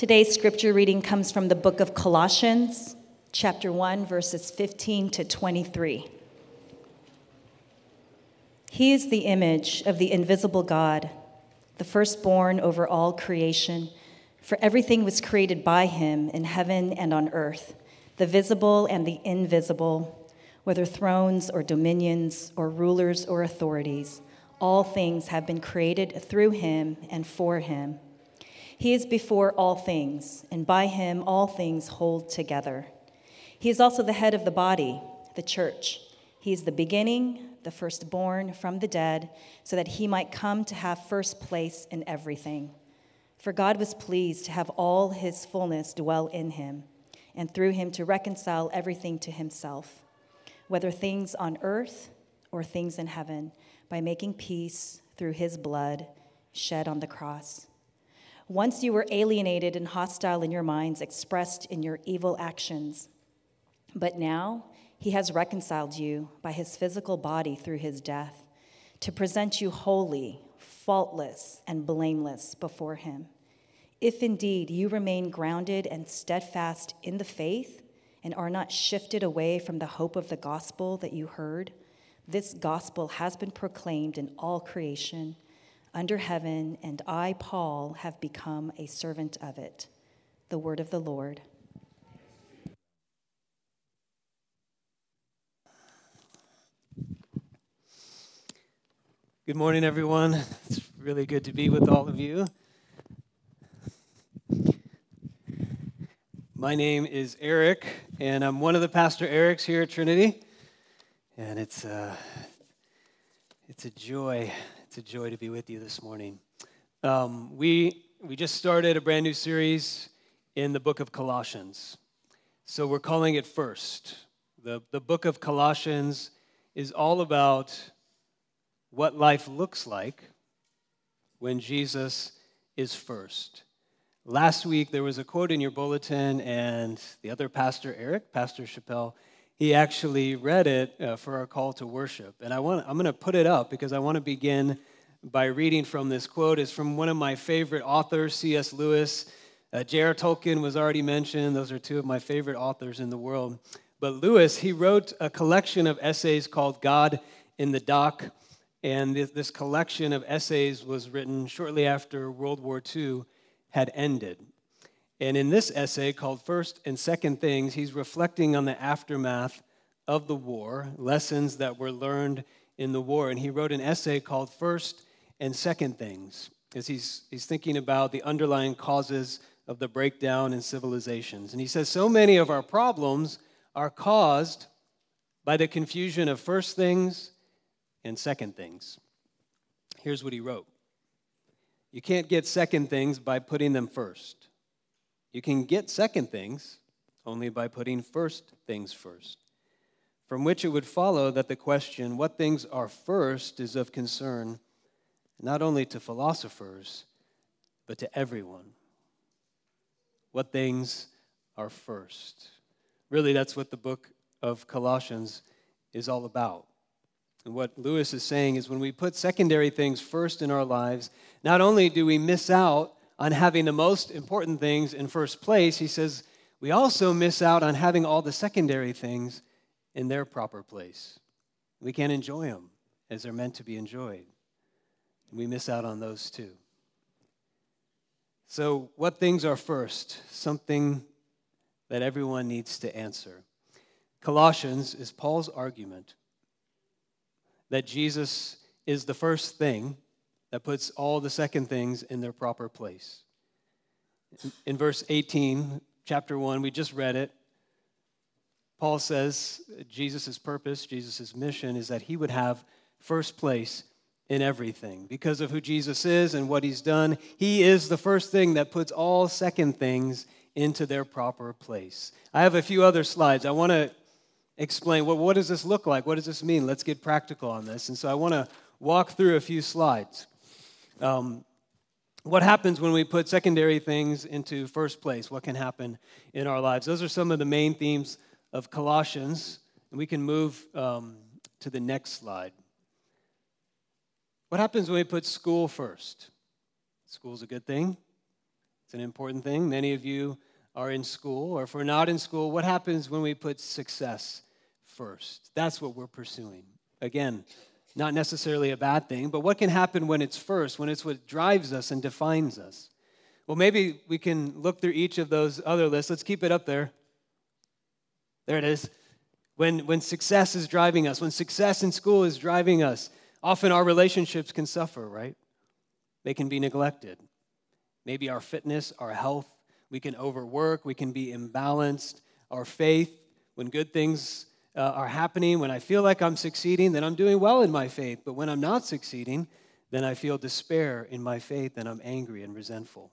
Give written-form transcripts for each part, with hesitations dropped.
Today's scripture reading comes from the book of Colossians, chapter 1, verses 15 to 23. He is the image of the invisible God, the firstborn over all creation, for everything was created by him in heaven and on earth, the visible and the invisible, whether thrones or dominions or rulers or authorities, all things have been created through him and for him. He is before all things, and by him all things hold together. He is also the head of the body, the church. He is the beginning, the firstborn from the dead, so that he might come to have first place in everything. For God was pleased to have all his fullness dwell in him, and through him to reconcile everything to himself, whether things on earth or things in heaven, by making peace through his blood shed on the cross. Once you were alienated and hostile in your minds, expressed in your evil actions. But now he has reconciled you by his physical body through his death, to present you holy, faultless, and blameless before him. If indeed you remain grounded and steadfast in the faith and are not shifted away from the hope of the gospel that you heard, this gospel has been proclaimed in all creation under heaven, and I, Paul, have become a servant of it. The word of the Lord. Good morning, everyone. It's really good to be with all of you. My name is Eric, and I'm one of the Pastor Erics here at Trinity, and it's a joy. It's a joy to be with you this morning. We just started a brand new series in the book of Colossians. So we're calling it First. The book of Colossians is all about what life looks like when Jesus is first. Last week, there was a quote in your bulletin, and the other pastor, Eric, Pastor Chappelle, he actually read it for our call to worship. And I'm going to put it up because I want to begin by reading from this quote. It's from one of my favorite authors, C.S. Lewis. J.R. Tolkien was already mentioned. Those are two of my favorite authors in the world. But Lewis, he wrote a collection of essays called God in the Dock. And this collection of essays was written shortly after World War II had ended. And in this essay called First and Second Things, he's reflecting on the aftermath of the war, lessons that were learned in the war. And he wrote an essay called First and Second Things, because he's thinking about the underlying causes of the breakdown in civilizations. And he says, so many of our problems are caused by the confusion of first things and second things. Here's what he wrote. You can't get second things by putting them first. You can get second things only by putting first things first, from which it would follow that the question, what things are first, is of concern not only to philosophers, but to everyone. What things are first? Really, that's what the book of Colossians is all about. And what Lewis is saying is when we put secondary things first in our lives, not only do we miss out on having the most important things in first place, he says, we also miss out on having all the secondary things in their proper place. We can't enjoy them as they're meant to be enjoyed. We miss out on those too. So what things are first? Something that everyone needs to answer. Colossians is Paul's argument that Jesus is the first thing that puts all the second things in their proper place. In verse 18, chapter 1, we just read it. Paul says Jesus' purpose, Jesus' mission is that he would have first place in everything. Because of who Jesus is and what he's done, he is the first thing that puts all second things into their proper place. I have a few other slides. I want to explain, well, what does this look like? What does this mean? Let's get practical on this. And so I want to walk through a few slides. What happens when we put secondary things into first place? What can happen in our lives? Those are some of the main themes of Colossians. And we can move to the next slide. What happens when we put school first? School's a good thing. It's an important thing. Many of you are in school, or if we're not in school, what happens when we put success first? That's what we're pursuing. Again, not necessarily a bad thing, but what can happen when it's first, when it's what drives us and defines us? Well, maybe we can look through each of those other lists. Let's keep it up there. There it is. When success is driving us, when success in school is driving us, often our relationships can suffer, right? They can be neglected. Maybe our fitness, our health, we can overwork, we can be imbalanced. Our faith, when good things are happening, when I feel like I'm succeeding, then I'm doing well in my faith. But when I'm not succeeding, then I feel despair in my faith, and I'm angry and resentful.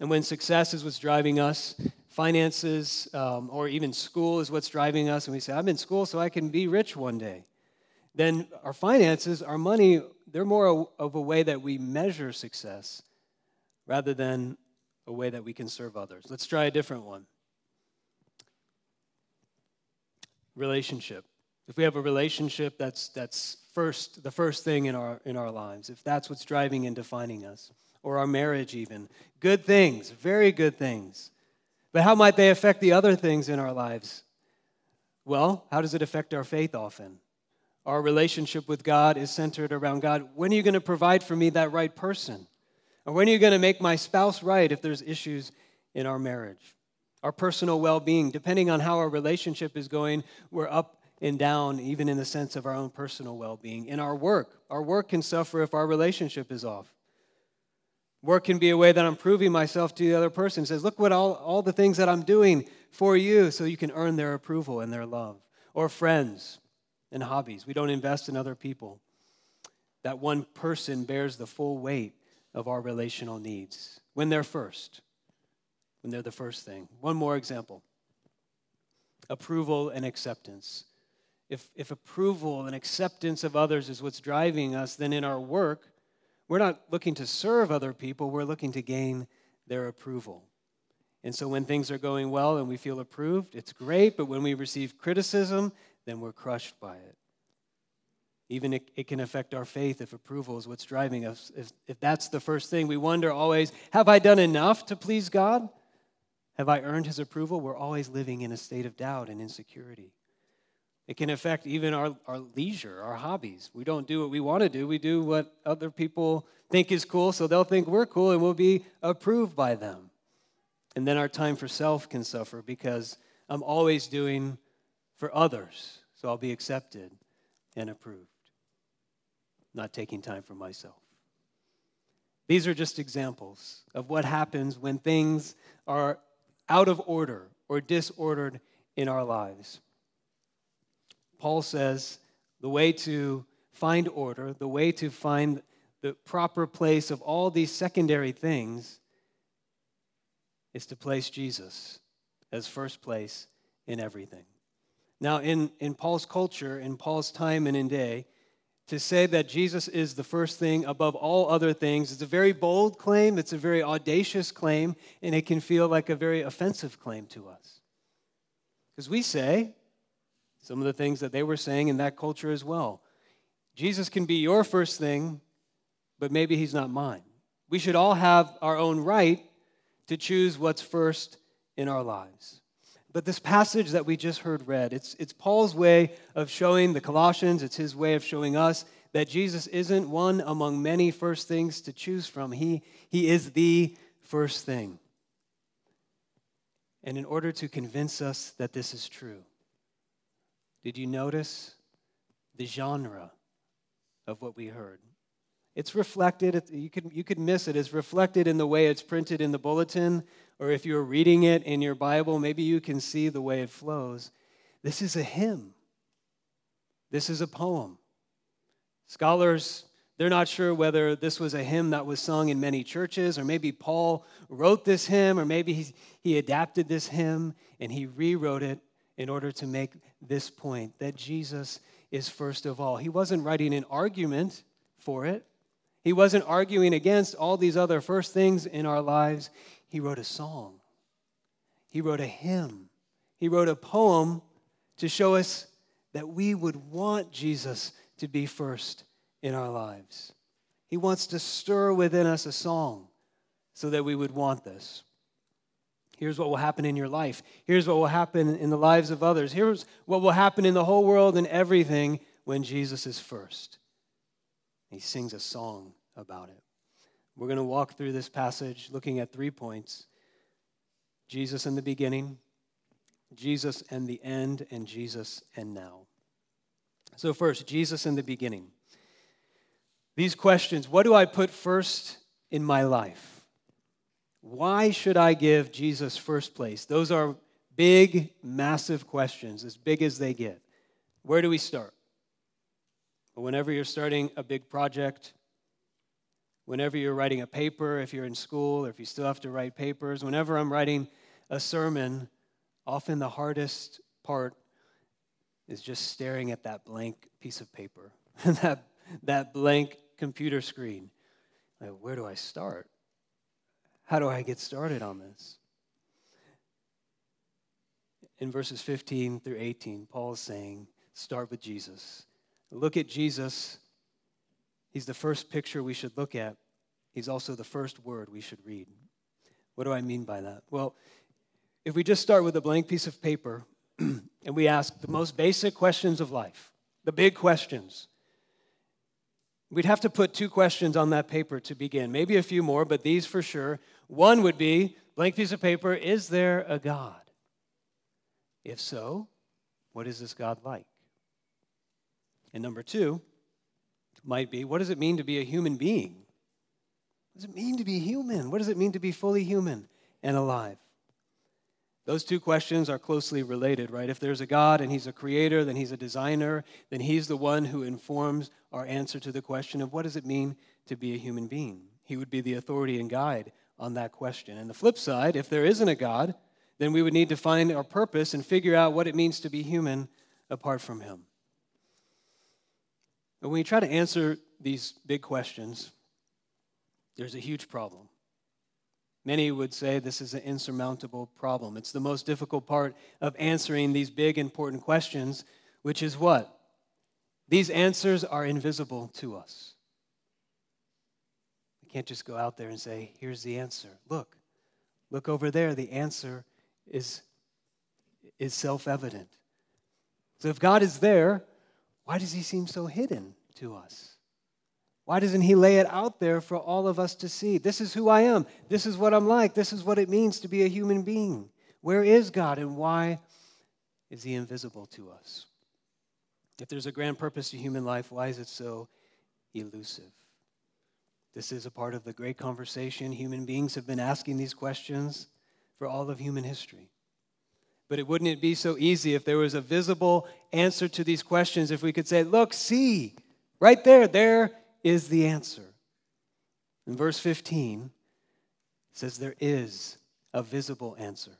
And when success is what's driving us, finances or even school is what's driving us, and we say, I'm in school so I can be rich one day, then our finances, our money, they're more of a way that we measure success rather than a way that we can serve others. Let's try a different one. Relationship. If we have a relationship, that's the first thing in our lives, if that's what's driving and defining us, or our marriage even. Good things, very good things. But how might they affect the other things in our lives? Well, how does it affect our faith often? Our relationship with God is centered around God. When are you going to provide for me that right person? Or when are you going to make my spouse right if there's issues in our marriage? Our personal well-being, depending on how our relationship is going, we're up and down, even in the sense of our own personal well-being. In our work can suffer if our relationship is off. Work can be a way that I'm proving myself to the other person. It says, look what all the things that I'm doing for you, so you can earn their approval and their love. Or friends and hobbies. We don't invest in other people. That one person bears the full weight of our relational needs when they're first, when they're the first thing. One more example, approval and acceptance. If approval and acceptance of others is what's driving us, then in our work, we're not looking to serve other people, we're looking to gain their approval. And so when things are going well and we feel approved, it's great, but when we receive criticism, then we're crushed by it. Even it can affect our faith if approval is what's driving us. If that's the first thing, we wonder always, have I done enough to please God? Have I earned his approval? We're always living in a state of doubt and insecurity. It can affect even our leisure, our hobbies. We don't do what we want to do. We do what other people think is cool, so they'll think we're cool and we'll be approved by them. And then our time for self can suffer because I'm always doing for others, so I'll be accepted and approved. Not taking time for myself. These are just examples of what happens when things are out of order or disordered in our lives. Paul says the way to find order, the way to find the proper place of all these secondary things is to place Jesus as first place in everything. Now, in Paul's culture, in Paul's time and in day, to say that Jesus is the first thing above all other things is a very bold claim, it's a very audacious claim, and it can feel like a very offensive claim to us. Because we say some of the things that they were saying in that culture as well. Jesus can be your first thing, but maybe he's not mine. We should all have our own right to choose what's first in our lives. But this passage that we just heard read, it's Paul's way of showing the Colossians, it's his way of showing us that Jesus isn't one among many first things to choose from. He is the first thing. And in order to convince us that this is true, did you notice the genre of what we heard? It's reflected, you could miss it. It's reflected in the way it's printed in the bulletin, or if you're reading it in your Bible, maybe you can see the way it flows. This is a hymn. This is a poem. Scholars, they're not sure whether this was a hymn that was sung in many churches, or maybe Paul wrote this hymn, or maybe he adapted this hymn and he rewrote it in order to make this point, that Jesus is first of all. He wasn't writing an argument for it. He wasn't arguing against all these other first things in our lives. He wrote a song. He wrote a hymn. He wrote a poem to show us that we would want Jesus to be first in our lives. He wants to stir within us a song, so that we would want this. Here's what will happen in your life. Here's what will happen in the lives of others. Here's what will happen in the whole world and everything when Jesus is first. He sings a song about it. We're going to walk through this passage looking at 3 points. Jesus in the beginning, Jesus and the end, and Jesus and now. So first, Jesus in the beginning. These questions, what do I put first in my life? Why should I give Jesus first place? Those are big, massive questions, as big as they get. Where do we start? Whenever you're starting a big project, whenever you're writing a paper, if you're in school, or if you still have to write papers, whenever I'm writing a sermon, often the hardest part is just staring at that blank piece of paper, that blank computer screen. Like, where do I start? How do I get started on this? In verses 15 through 18, Paul is saying, start with Jesus. Look at Jesus. He's the first picture we should look at. He's also the first word we should read. What do I mean by that? Well, if we just start with a blank piece of paper and we ask the most basic questions of life, the big questions, we'd have to put 2 questions on that paper to begin. Maybe a few more, but these for sure. One would be, blank piece of paper, is there a God? If so, what is this God like? And number 2 might be, what does it mean to be a human being? What does it mean to be human? What does it mean to be fully human and alive? Those 2 questions are closely related, right? If there's a God and he's a creator, then he's a designer, then he's the one who informs our answer to the question of what does it mean to be a human being? He would be the authority and guide on that question. And the flip side, if there isn't a God, then we would need to find our purpose and figure out what it means to be human apart from him. But when you try to answer these big questions, there's a huge problem. Many would say this is an insurmountable problem. It's the most difficult part of answering these big, important questions, which is what? These answers are invisible to us. We can't just go out there and say, here's the answer. Look over there. The answer is self-evident. So if God is there, why does he seem so hidden to us? Why doesn't he lay it out there for all of us to see? This is who I am. This is what I'm like. This is what it means to be a human being. Where is God and why is he invisible to us? If there's a grand purpose to human life, why is it so elusive? This is a part of the great conversation. Human beings have been asking these questions for all of human history. But wouldn't it be so easy if there was a visible answer to these questions, if we could say, look, see, right there is the answer. In verse 15, it says there is a visible answer.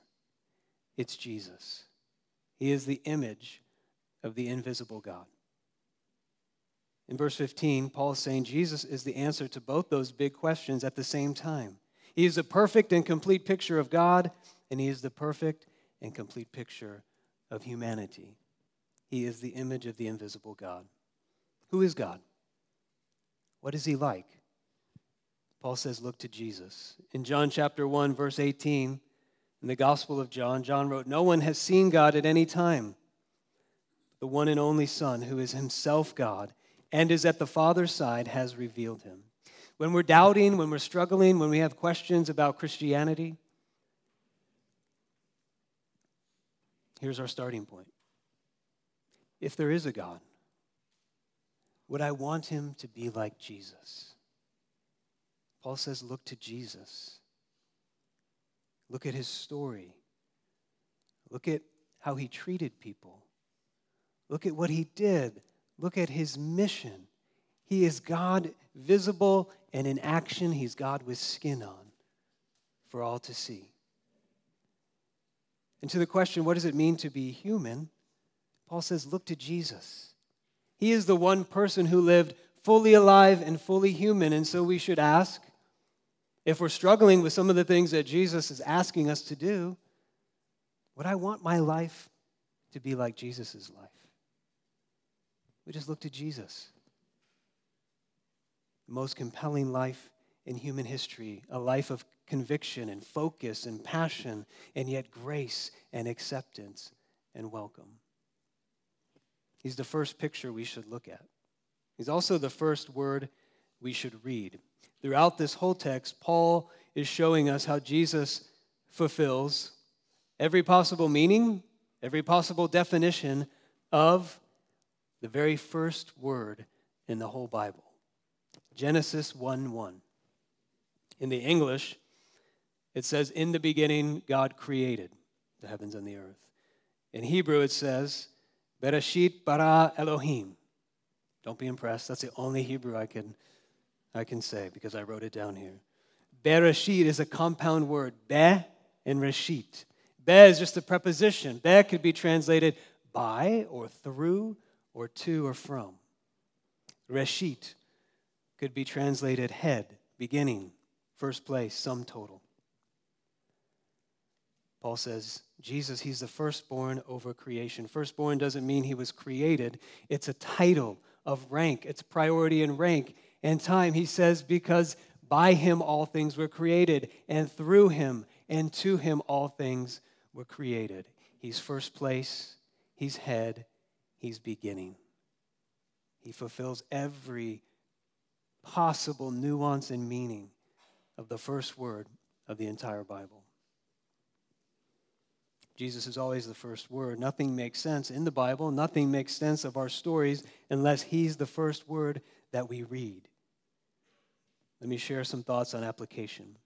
It's Jesus. He is the image of the invisible God. In verse 15, Paul is saying Jesus is the answer to both those big questions at the same time. He is the perfect and complete picture of God, and he is the perfect and complete picture of humanity. He is the image of the invisible God. Who is God? What is he like? Paul says, look to Jesus. In John chapter 1, verse 18, in the Gospel of John wrote, no one has seen God at any time. The one and only Son, who is himself God and is at the Father's side, has revealed him. When we're doubting, when we're struggling, when we have questions about Christianity, here's our starting point. If there is a God, would I want him to be like Jesus? Paul says, look to Jesus. Look at his story. Look at how he treated people. Look at what he did. Look at his mission. He is God visible and in action. He's God with skin on for all to see. And to the question, what does it mean to be human? Paul says, look to Jesus. He is the one person who lived fully alive and fully human. And so we should ask, if we're struggling with some of the things that Jesus is asking us to do, would I want my life to be like Jesus' life? We just look to Jesus. The most compelling life in human history, a life of conviction and focus and passion, and yet grace and acceptance and welcome. He's the first picture we should look at. He's also the first word we should read. Throughout this whole text, Paul is showing us how Jesus fulfills every possible meaning, every possible definition of the very first word in the whole Bible. Genesis 1:1. In the English, it says, "In the beginning, God created the heavens and the earth." In Hebrew, it says, "Bereshit bara Elohim." Don't be impressed. That's the only Hebrew I can say because I wrote it down here. Bereshit is a compound word, be and reshit. Be is just a preposition. Be could be translated by or through or to or from. Reshit could be translated head, beginning, first place, sum total. Paul says, Jesus, he's the firstborn over creation. Firstborn doesn't mean he was created. It's a title of rank. It's priority in rank and time. He says, because by him all things were created, and through him and to him all things were created. He's first place. He's head. He's beginning. He fulfills every possible nuance and meaning of the first word of the entire Bible. Jesus is always the first word. Nothing makes sense in the Bible. Nothing makes sense of our stories unless he's the first word that we read. Let me share some thoughts on application.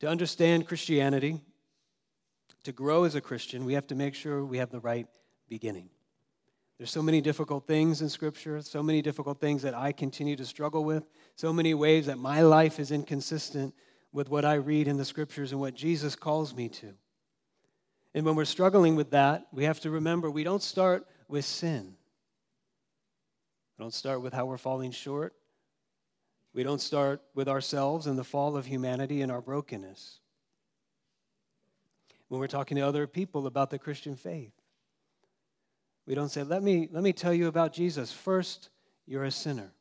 To understand Christianity, to grow as a Christian, we have to make sure we have the right beginning. There's so many difficult things in Scripture, so many difficult things that I continue to struggle with, so many ways that my life is inconsistent with what I read in the Scriptures and what Jesus calls me to. And when we're struggling with that, we have to remember we don't start with sin. We don't start with how we're falling short. We don't start with ourselves and the fall of humanity and our brokenness. When we're talking to other people about the Christian faith, we don't say, let me tell you about Jesus. First, you're a sinner.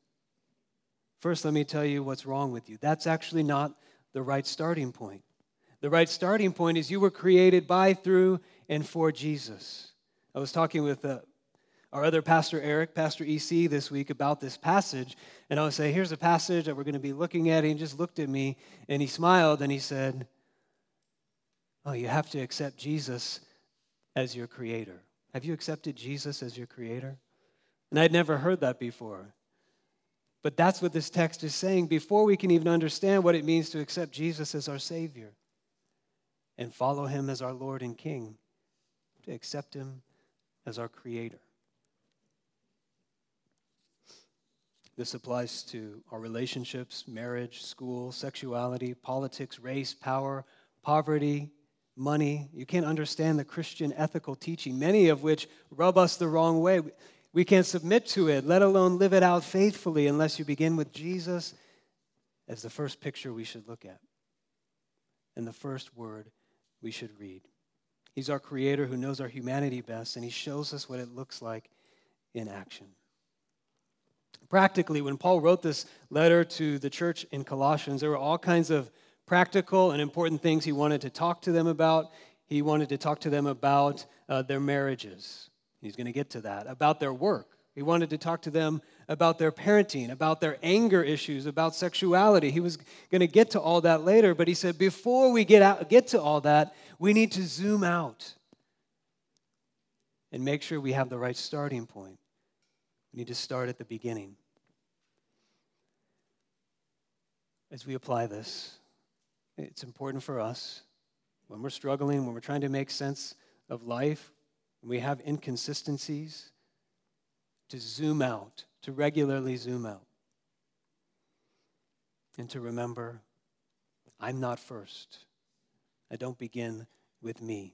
First, let me tell you what's wrong with you. That's actually not the right starting point. The right starting point is you were created by, through, and for Jesus. I was talking with our other pastor, Eric, Pastor EC, this week about this passage, and I would say, here's a passage that we're going to be looking at, and he just looked at me, and he smiled, and he said, oh, you have to accept Jesus as your creator. Have you accepted Jesus as your creator? And I'd never heard that before. But that's what this text is saying before we can even understand what it means to accept Jesus as our Savior and follow him as our Lord and King, to accept him as our creator. This applies to our relationships, marriage, school, sexuality, politics, race, power, poverty, money. You can't understand the Christian ethical teaching, many of which rub us the wrong way. We can't submit to it, let alone live it out faithfully, unless you begin with Jesus as the first picture we should look at and the first word we should read. He's our creator who knows our humanity best, and he shows us what it looks like in action. Practically, when Paul wrote this letter to the church in Colossians, there were all kinds of practical and important things he wanted to talk to them about. He wanted to talk to them about their marriages. He's going to get to that. About their work. He wanted to talk to them about their parenting, about their anger issues, about sexuality. He was going to get to all that later, but he said, before we get to all that, we need to zoom out and make sure we have the right starting point. We need to start at the beginning. As we apply this, it's important for us, when we're struggling, when we're trying to make sense of life, when we have inconsistencies, to zoom out, to regularly zoom out, and to remember, I'm not first. I don't begin with me.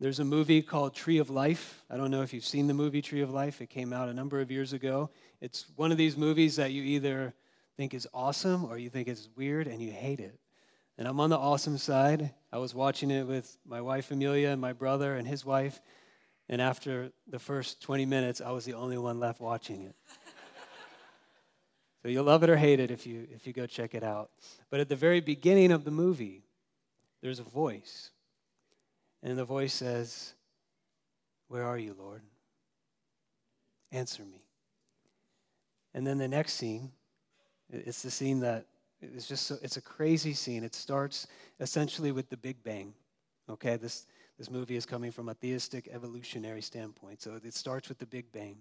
There's a movie called Tree of Life. I don't know if you've seen the movie Tree of Life. It came out a number of years ago. It's one of these movies that you either think is awesome or you think is weird and you hate it. And I'm on the awesome side. I was watching it with my wife, Amelia, and my brother and his wife. And after the first 20 minutes, I was the only one left watching it. So you'll love it or hate it if you go check it out. But at the very beginning of the movie, there's a voice. And the voice says, "Where are you, Lord? Answer me." And then the next scene, it's the scene that is just so, it's a crazy scene. It starts essentially with the Big Bang. Okay, this movie is coming from a theistic evolutionary standpoint. So it starts with the Big Bang.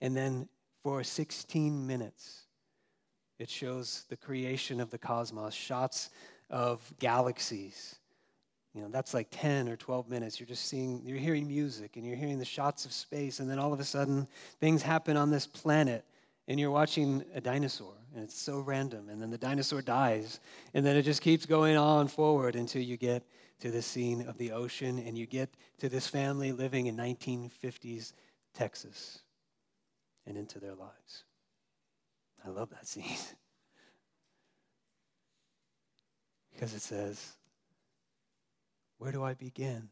And then for 16 minutes, it shows the creation of the cosmos, shots of galaxies. You know, that's like 10 or 12 minutes. You're hearing music and you're hearing the shots of space. And then all of a sudden, things happen on this planet. And you're watching a dinosaur, and it's so random. And then the dinosaur dies. And then it just keeps going on forward until you get to the scene of the ocean, and you get to this family living in 1950s Texas and into their lives. I love that scene. Because it says, where do I begin?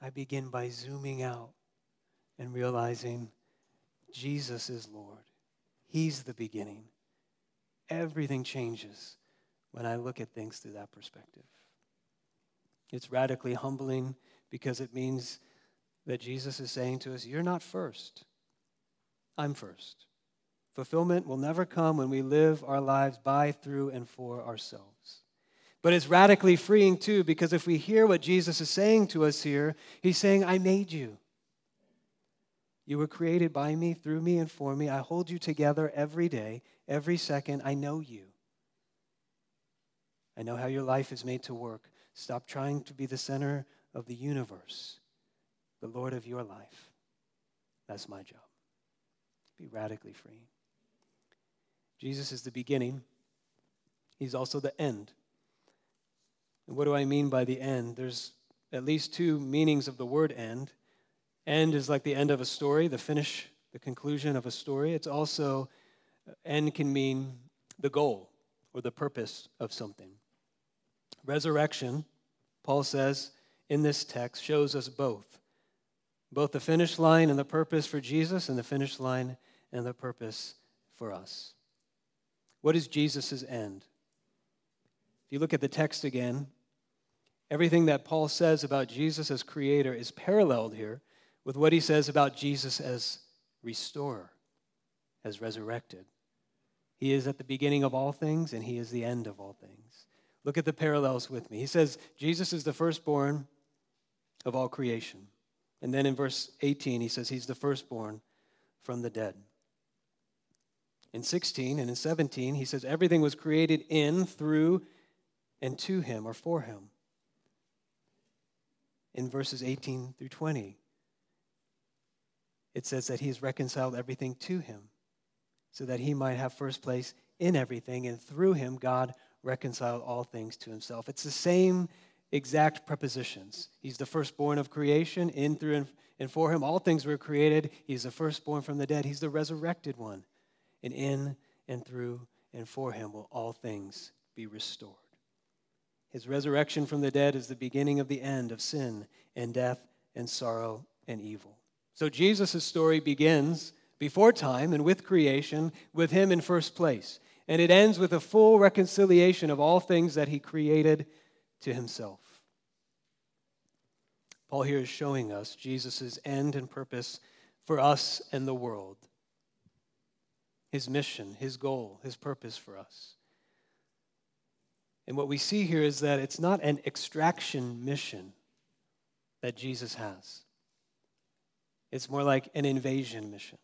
I begin by zooming out and realizing Jesus is Lord. He's the beginning. Everything changes when I look at things through that perspective. It's radically humbling because it means that Jesus is saying to us, you're not first. I'm first. Fulfillment will never come when we live our lives by, through, and for ourselves. But it's radically freeing too, because if we hear what Jesus is saying to us here, he's saying, I made you. You were created by me, through me, and for me. I hold you together every day, every second. I know you. I know how your life is made to work. Stop trying to be the center of the universe, the Lord of your life. That's my job. Be radically free. Jesus is the beginning. He's also the end. And what do I mean by the end? There's at least two meanings of the word end. End is like the end of a story, the finish, the conclusion of a story. It's also, end can mean the goal or the purpose of something. Resurrection, Paul says in this text, shows us both the finish line and the purpose for Jesus, and the finish line and the purpose for us. What is Jesus' end? If you look at the text again, everything that Paul says about Jesus as creator is paralleled here with what he says about Jesus as restorer, as resurrected. He is at the beginning of all things, and he is the end of all things. Look at the parallels with me. He says, Jesus is the firstborn of all creation. And then in verse 18, he says he's the firstborn from the dead. In 16 and in 17, he says everything was created in, through, and to him or for him. In verses 18 through 20, it says that he has reconciled everything to him so that he might have first place in everything, and through him God reconciled all things to himself. It's the same exact prepositions. He's the firstborn of creation, in, through, and for him all things were created. He's the firstborn from the dead. He's the resurrected one. And in, and through, and for him will all things be restored. His resurrection from the dead is the beginning of the end of sin and death and sorrow and evil. So Jesus' story begins before time and with creation, with him in first place. And it ends with a full reconciliation of all things that he created to himself. Paul here is showing us Jesus' end and purpose for us and the world. His mission, his goal, his purpose for us. And what we see here is that it's not an extraction mission that Jesus has. It's more like an invasion mission.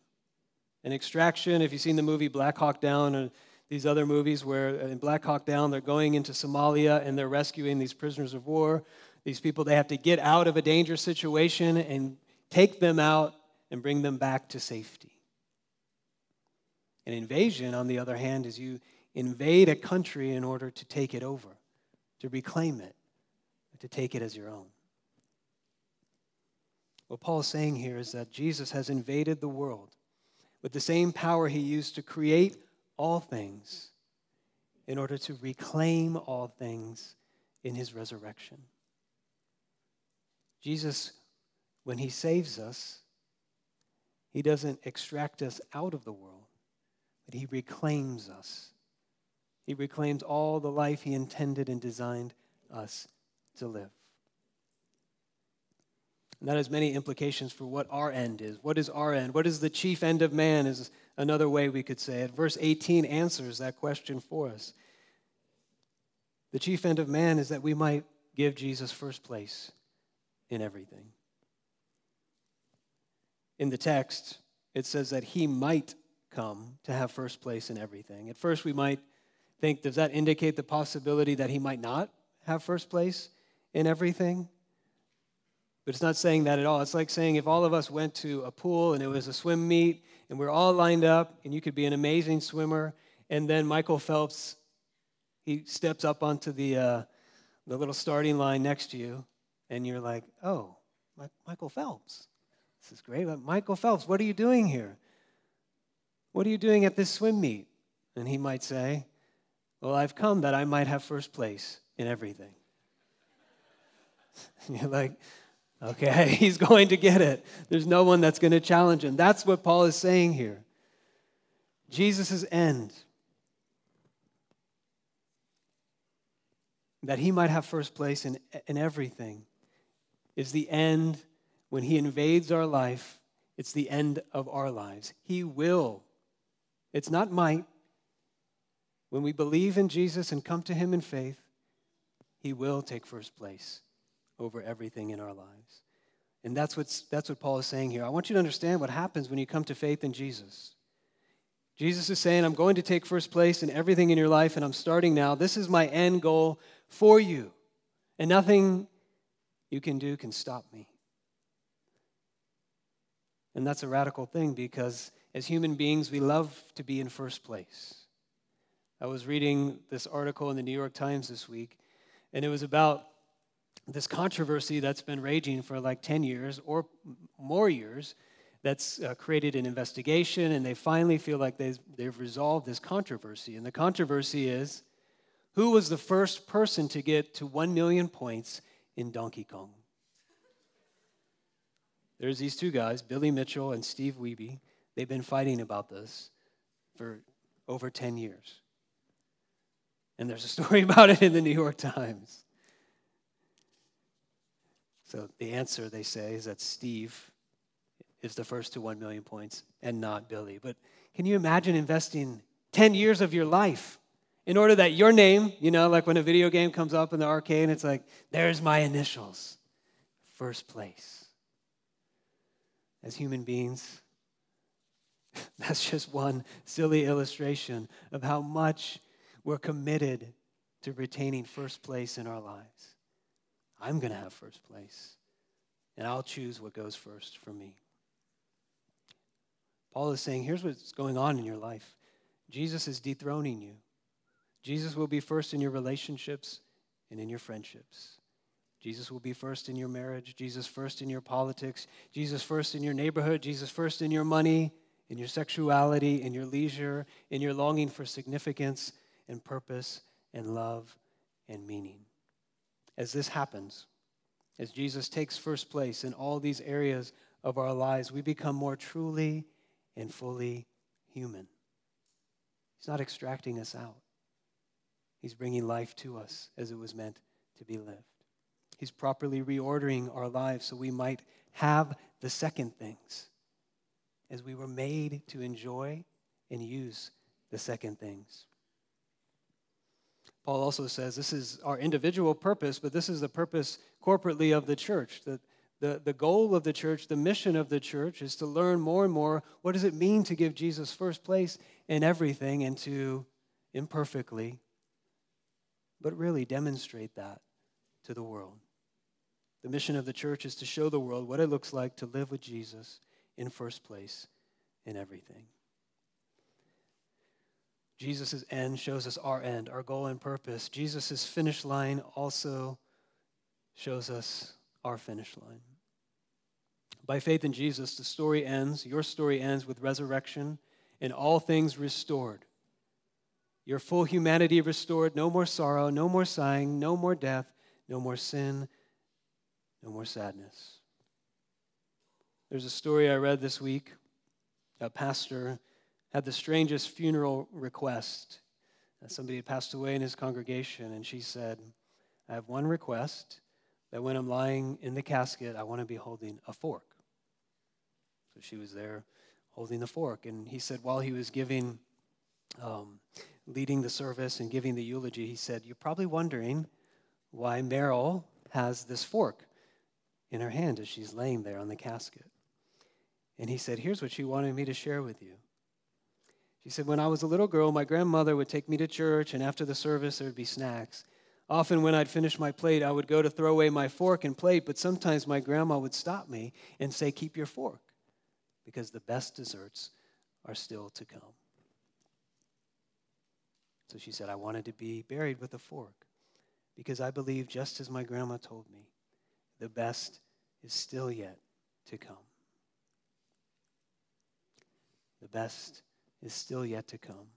An extraction, if you've seen the movie Black Hawk Down or these other movies where in Black Hawk Down, they're going into Somalia and they're rescuing these prisoners of war. These people, they have to get out of a dangerous situation and take them out and bring them back to safety. An invasion, on the other hand, is you invade a country in order to take it over, to reclaim it, to take it as your own. What Paul's saying here is that Jesus has invaded the world with the same power he used to create all things in order to reclaim all things in his resurrection. Jesus, when he saves us, he doesn't extract us out of the world, that he reclaims us. He reclaims all the life he intended and designed us to live. And that has many implications for what our end is. What is our end? What is the chief end of man is another way we could say it. Verse 18 answers that question for us. The chief end of man is that we might give Jesus first place in everything. In the text, it says that he might come to have first place in everything. At first, we might think, does that indicate the possibility that he might not have first place in everything? But it's not saying that at all. It's like saying if all of us went to a pool and it was a swim meet and we're all lined up and you could be an amazing swimmer, and then Michael Phelps, he steps up onto the little starting line next to you, and you're like, oh, Michael Phelps. This is great. Michael Phelps, what are you doing here? What are you doing at this swim meet? And he might say, well, I've come that I might have first place in everything. And you're like, okay, he's going to get it. There's no one that's going to challenge him. That's what Paul is saying here. Jesus' end, that he might have first place in everything, is the end when he invades our life. It's the end of our lives. He will. It's not might. When we believe in Jesus and come to him in faith, he will take first place over everything in our lives. And that's what Paul is saying here. I want you to understand what happens when you come to faith in Jesus. Jesus is saying, I'm going to take first place in everything in your life, and I'm starting now. This is my end goal for you, and nothing you can do can stop me. And that's a radical thing, because as human beings, we love to be in first place. I was reading this article in the New York Times this week, and it was about this controversy that's been raging for like 10 years or more years that's created an investigation, and they finally feel like they've resolved this controversy. And the controversy is, who was the first person to get to 1 million points in Donkey Kong? There's these two guys, Billy Mitchell and Steve Wiebe. They've been fighting about this for over 10 years. And there's a story about it in the New York Times. So the answer, they say, is that Steve is the first to 1 million points and not Billy. But can you imagine investing 10 years of your life in order that your name, you know, like when a video game comes up in the arcade and it's like, there's my initials, first place. As human beings, that's just one silly illustration of how much we're committed to retaining first place in our lives. I'm going to have first place, and I'll choose what goes first for me. Paul is saying, here's what's going on in your life. Jesus is dethroning you. Jesus will be first in your relationships and in your friendships. Jesus will be first in your marriage, Jesus first in your politics, Jesus first in your neighborhood, Jesus first in your money, in your sexuality, in your leisure, in your longing for significance and purpose and love and meaning. As this happens, as Jesus takes first place in all these areas of our lives, we become more truly and fully human. He's not extracting us out. He's bringing life to us as it was meant to be lived. He's properly reordering our lives so we might have the second things, as we were made to enjoy and use the second things. Paul also says this is our individual purpose, but this is the purpose corporately of the church. The goal of the church, the mission of the church, is to learn more and more what does it mean to give Jesus first place in everything, and to imperfectly, but really demonstrate that to the world. The mission of the church is to show the world what it looks like to live with Jesus in first place in everything. Jesus' end shows us our end, our goal and purpose. Jesus' finish line also shows us our finish line. By faith in Jesus, the story ends, your story ends with resurrection and all things restored. Your full humanity restored, no more sorrow, no more sighing, no more death, no more sin, no more sadness. There's a story I read this week. A pastor had the strangest funeral request. Somebody had passed away in his congregation, and she said, I have one request, that when I'm lying in the casket, I want to be holding a fork. So she was there holding the fork. And he said, while he was giving, leading the service and giving the eulogy, he said, you're probably wondering why Meryl has this fork in her hand as she's laying there on the casket. And he said, here's what she wanted me to share with you. She said, when I was a little girl, my grandmother would take me to church, and after the service, there would be snacks. Often when I'd finish my plate, I would go to throw away my fork and plate, but sometimes my grandma would stop me and say, keep your fork, because the best desserts are still to come. So she said, I wanted to be buried with a fork, because I believe, just as my grandma told me, the best is still yet to come. The best is still yet to come.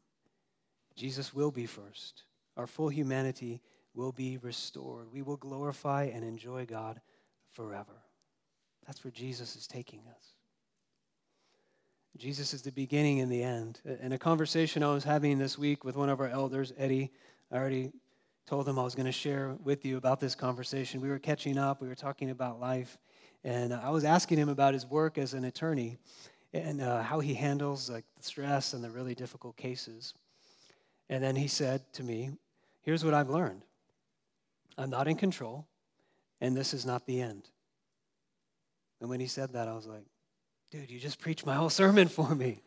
Jesus will be first. Our full humanity will be restored. We will glorify and enjoy God forever. That's where Jesus is taking us. Jesus is the beginning and the end. In a conversation I was having this week with one of our elders, Eddie, I already told him I was going to share with you about this conversation. We were catching up. We were talking about life. And I was asking him about his work as an attorney and how he handles the stress and the really difficult cases. And then he said to me, here's what I've learned. I'm not in control, and this is not the end. And when he said that, I was like, dude, you just preached my whole sermon for me.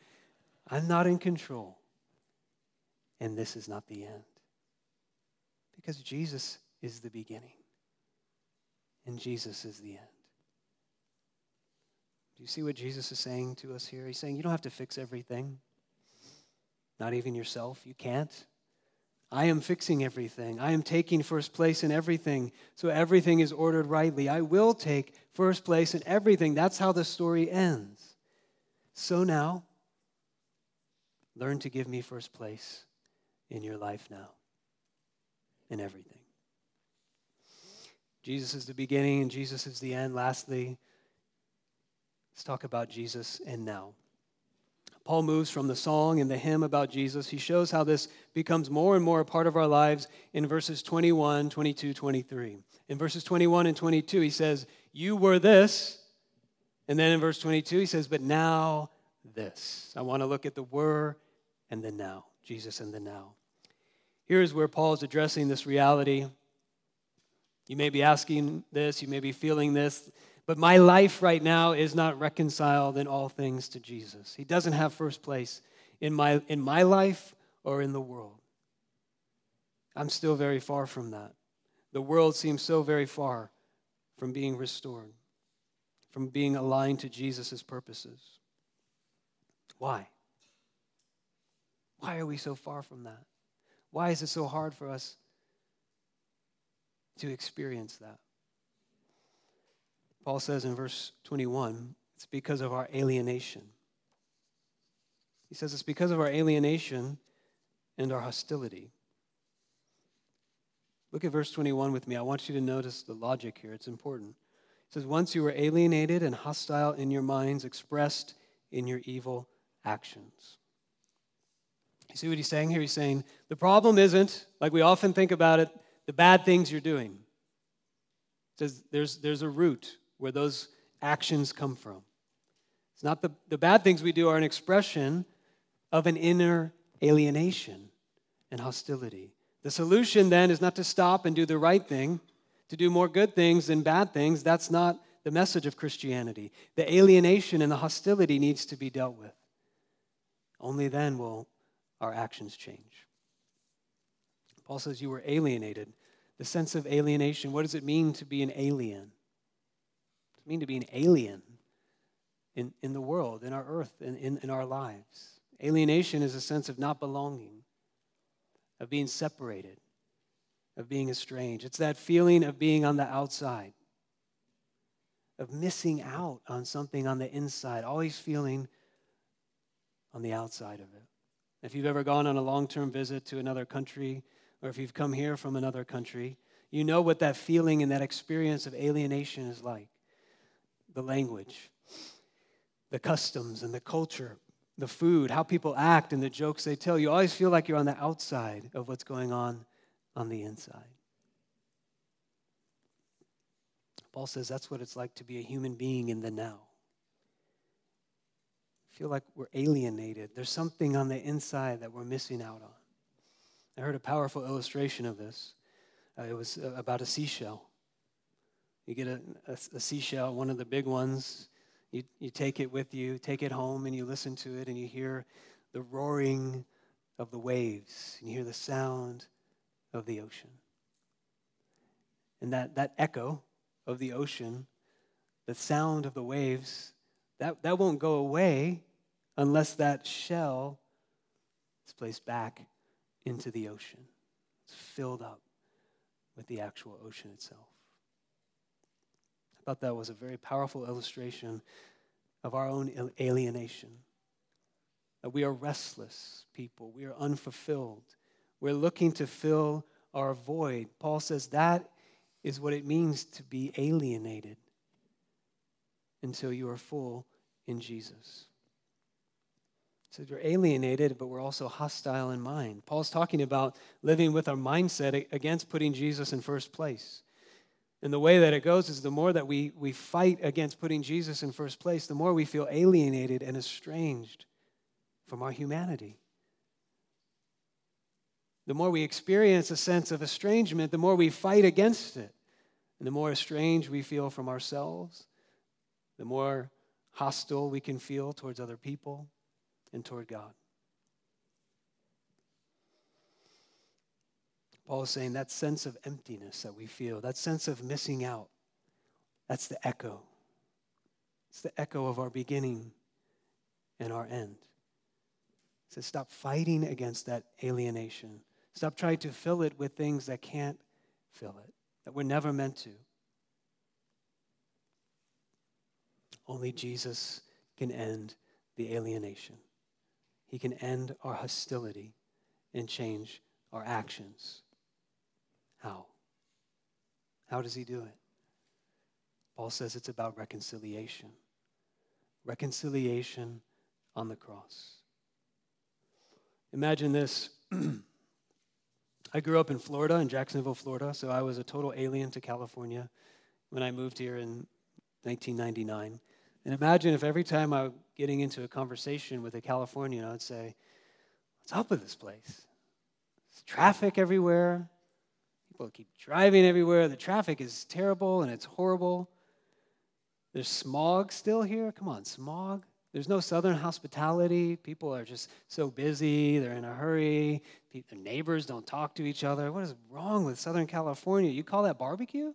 I'm not in control, and this is not the end. Because Jesus is the beginning, and Jesus is the end. Do you see what Jesus is saying to us here? He's saying you don't have to fix everything, not even yourself. You can't. I am fixing everything. I am taking first place in everything, so everything is ordered rightly. I will take first place in everything. That's how the story ends. So now, learn to give me first place in your life now, in everything. Jesus is the beginning and Jesus is the end. Lastly, let's talk about Jesus and now. Paul moves from the song and the hymn about Jesus. He shows how this becomes more and more a part of our lives in verses 21, 22, 23. In verses 21 and 22, he says, you were this. And then in verse 22, he says, but now this. I want to look at the were and the now. Jesus and the now. Here is where Paul is addressing this reality. You may be asking this, you may be feeling this, but my life right now is not reconciled in all things to Jesus. He doesn't have first place in my life or in the world. I'm still very far from that. The world seems so very far from being restored, from being aligned to Jesus' purposes. Why? Why are we so far from that? Why is it so hard for us to experience that? Paul says in verse 21, it's because of our alienation. He says it's because of our alienation and our hostility. Look at verse 21 with me. I want you to notice the logic here. It's important. It says, once you were alienated and hostile in your minds, expressed in your evil actions. You see what he's saying here? He's saying the problem isn't, like we often think about it, the bad things you're doing. It says there's a root where those actions come from. It's not the bad things we do are an expression of an inner alienation and hostility. The solution then is not to stop and do the right thing, to do more good things than bad things. That's not the message of Christianity. The alienation and the hostility needs to be dealt with. Only then will our actions change. Paul says you were alienated. The sense of alienation, what does it mean to be an alien? What does it mean to be an alien in the world, in our earth, in our lives? Alienation is a sense of not belonging, of being separated, of being estranged. It's that feeling of being on the outside, of missing out on something on the inside, always feeling on the outside of it. If you've ever gone on a long-term visit to another country, or if you've come here from another country, you know what that feeling and that experience of alienation is like. The language, the customs, and the culture, the food, how people act, and the jokes they tell. You always feel like you're on the outside of what's going on the inside. Paul says that's what it's like to be a human being in the now. Feel like we're alienated. There's something on the inside that we're missing out on. I heard a powerful illustration of this. It was about a seashell. You get a seashell, one of the big ones. You take it with you, take it home, and you listen to it, and you hear the roaring of the waves, and you hear the sound of the ocean. And that echo of the ocean, the sound of the waves, that won't go away unless that shell is placed back into the ocean. It's filled up with the actual ocean itself. I thought that was a very powerful illustration of our own alienation. That we are restless people. We are unfulfilled. We're looking to fill our void. Paul says that is what it means to be alienated until you are full in Jesus. So we're alienated, but we're also hostile in mind. Paul's talking about living with our mindset against putting Jesus in first place. And the way that it goes is the more that we fight against putting Jesus in first place, the more we feel alienated and estranged from our humanity. The more we experience a sense of estrangement, the more we fight against it. And the more estranged we feel from ourselves, the more hostile we can feel towards other people and toward God. Paul is saying that sense of emptiness that we feel, that sense of missing out, that's the echo. It's the echo of our beginning and our end. He says, stop fighting against that alienation. Stop trying to fill it with things that can't fill it, that we're never meant to. Only Jesus can end the alienation. He can end our hostility and change our actions. How? How does he do it? Paul says it's about reconciliation. Reconciliation on the cross. Imagine this. I grew up in Florida, in Jacksonville, Florida, so I was a total alien to California when I moved here in 1999. And imagine if every time I was getting into a conversation with a Californian, I would say, what's up with this place? There's traffic everywhere. People keep driving everywhere. The traffic is terrible and it's horrible. There's smog still here. Come on, smog. There's no southern hospitality. People are just so busy. They're in a hurry. Their neighbors don't talk to each other. What is wrong with Southern California? You call that barbecue?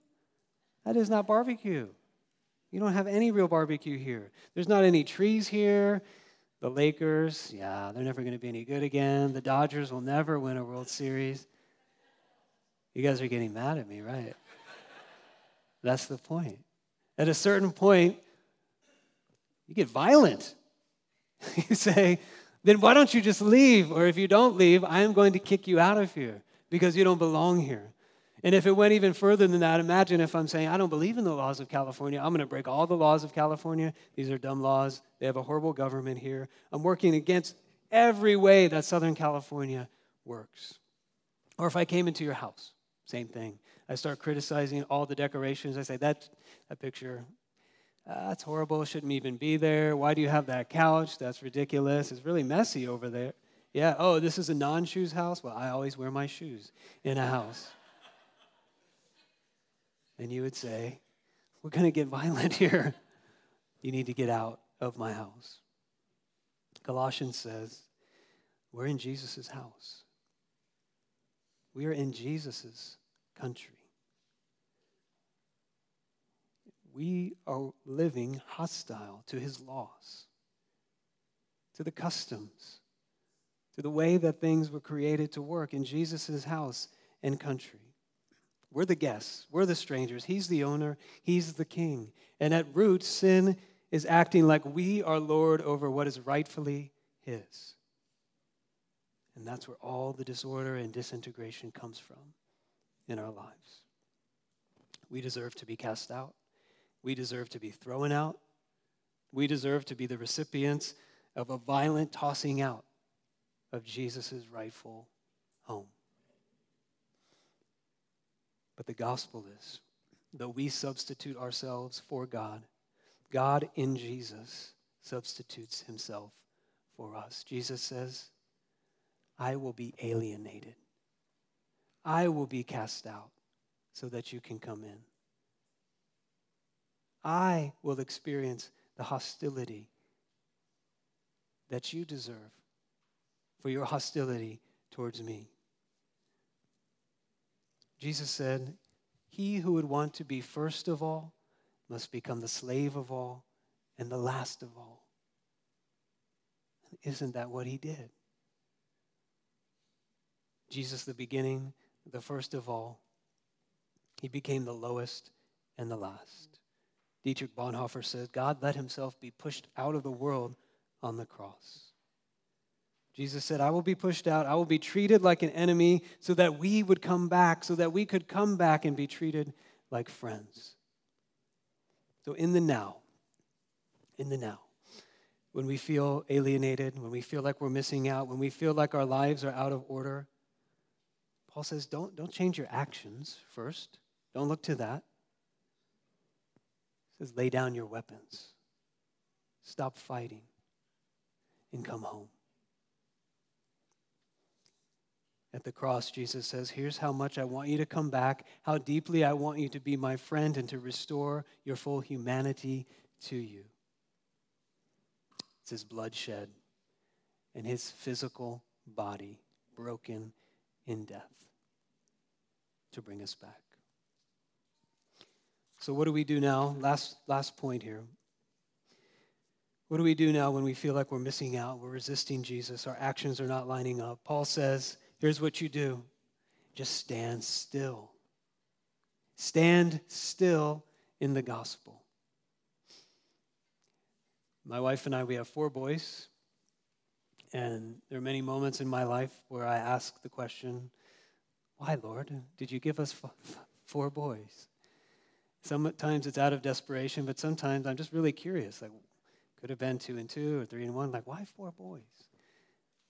That is not barbecue. You don't have any real barbecue here. There's not any trees here. The Lakers, yeah, they're never going to be any good again. The Dodgers will never win a World Series. You guys are getting mad at me, right? That's the point. At a certain point, you get violent. You say, then why don't you just leave? Or if you don't leave, I am going to kick you out of here because you don't belong here. And if it went even further than that, imagine if I'm saying, I don't believe in the laws of California. I'm going to break all the laws of California. These are dumb laws. They have a horrible government here. I'm working against every way that Southern California works. Or if I came into your house, same thing. I start criticizing all the decorations. I say, that picture, that's horrible. It shouldn't even be there. Why do you have that couch? That's ridiculous. It's really messy over there. Yeah, oh, this is a non-shoes house? Well, I always wear my shoes in a house. And you would say, we're going to get violent here. You need to get out of my house. Colossians says, we're in Jesus' house. We are in Jesus' country. We are living hostile to his laws, to the customs, to the way that things were created to work in Jesus' house and country. We're the guests. We're the strangers. He's the owner. He's the king. And at root, sin is acting like we are lord over what is rightfully his. And that's where all the disorder and disintegration comes from in our lives. We deserve to be cast out. We deserve to be thrown out. We deserve to be the recipients of a violent tossing out of Jesus' rightful home. But the gospel is, though we substitute ourselves for God, God in Jesus substitutes himself for us. Jesus says, I will be alienated. I will be cast out so that you can come in. I will experience the hostility that you deserve for your hostility towards me. Jesus said, he who would want to be first of all must become the slave of all and the last of all. And isn't that what he did? Jesus, the beginning, the first of all, he became the lowest and the last. Dietrich Bonhoeffer said, God let himself be pushed out of the world on the cross. Jesus said, I will be pushed out. I will be treated like an enemy so that we would come back, so that we could come back and be treated like friends. So in the now, when we feel alienated, when we feel like we're missing out, when we feel like our lives are out of order, Paul says, don't change your actions first. Don't look to that. He says, lay down your weapons. Stop fighting and come home. At the cross, Jesus says, here's how much I want you to come back, how deeply I want you to be my friend and to restore your full humanity to you. It's his blood shed and his physical body broken in death to bring us back. So what do we do now? Last point here. What do we do now when we feel like we're missing out, we're resisting Jesus, our actions are not lining up? Paul says, here's what you do. Just stand still. Stand still in the gospel. My wife and I, we have 4 boys. And there are many moments in my life where I ask the question, why, Lord, did you give us 4 boys? Sometimes it's out of desperation, but sometimes I'm just really curious. Like, could have been 2 and 2 or 3 and 1. Like, why 4 boys?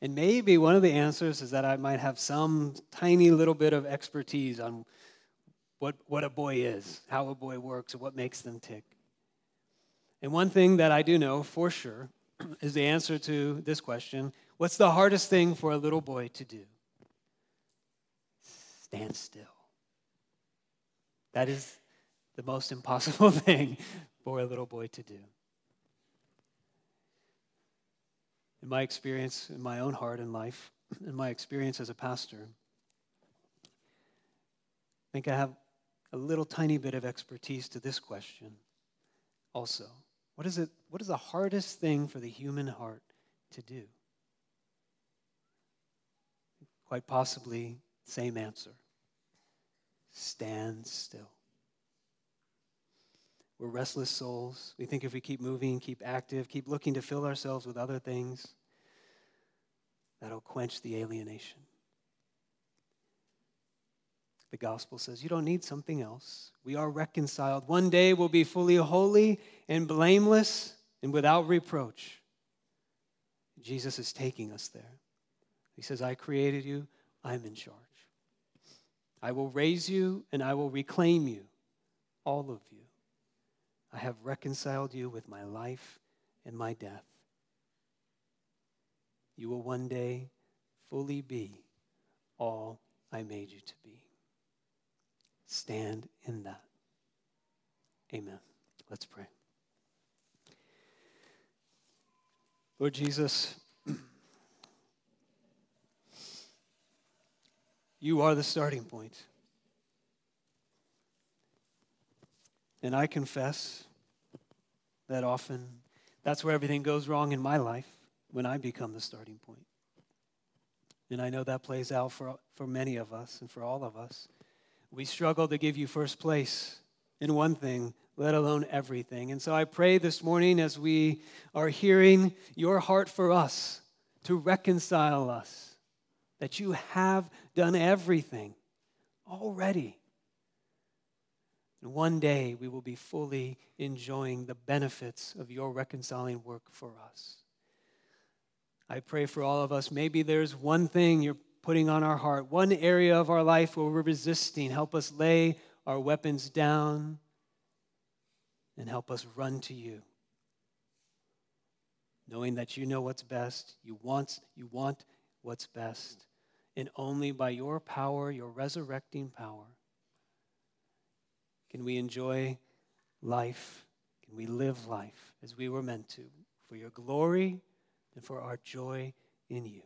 And maybe one of the answers is that I might have some tiny little bit of expertise on what a boy is, how a boy works, and what makes them tick. And one thing that I do know for sure is the answer to this question, what's the hardest thing for a little boy to do? Stand still. That is the most impossible thing for a little boy to do. In my experience, in my own heart and life, in my experience as a pastor, I think I have a little tiny bit of expertise to this question also. What is the hardest thing for the human heart to do? Quite possibly, same answer. Stand still. We're restless souls. We think if we keep moving, keep active, keep looking to fill ourselves with other things, that'll quench the alienation. The gospel says you don't need something else. We are reconciled. One day we'll be fully holy and blameless and without reproach. Jesus is taking us there. He says, I created you. I'm in charge. I will raise you and I will reclaim you, all of you. I have reconciled you with my life and my death. You will one day fully be all I made you to be. Stand in that. Amen. Let's pray. Lord Jesus, you are the starting point. And I confess that often that's where everything goes wrong in my life, when I become the starting point. And I know that plays out for many of us and for all of us. We struggle to give you first place in one thing, let alone everything. And so I pray this morning as we are hearing your heart for us, to reconcile us, that you have done everything already. And one day we will be fully enjoying the benefits of your reconciling work for us. I pray for all of us. Maybe there's one thing you're putting on our heart, one area of our life where we're resisting. Help us lay our weapons down and help us run to you, knowing that you know what's best, you want what's best, and only by your power, your resurrecting power, can we enjoy life, can we live life as we were meant to, for your glory and for our joy in you.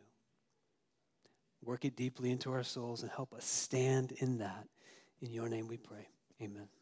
Work it deeply into our souls and help us stand in that. In your name we pray. Amen.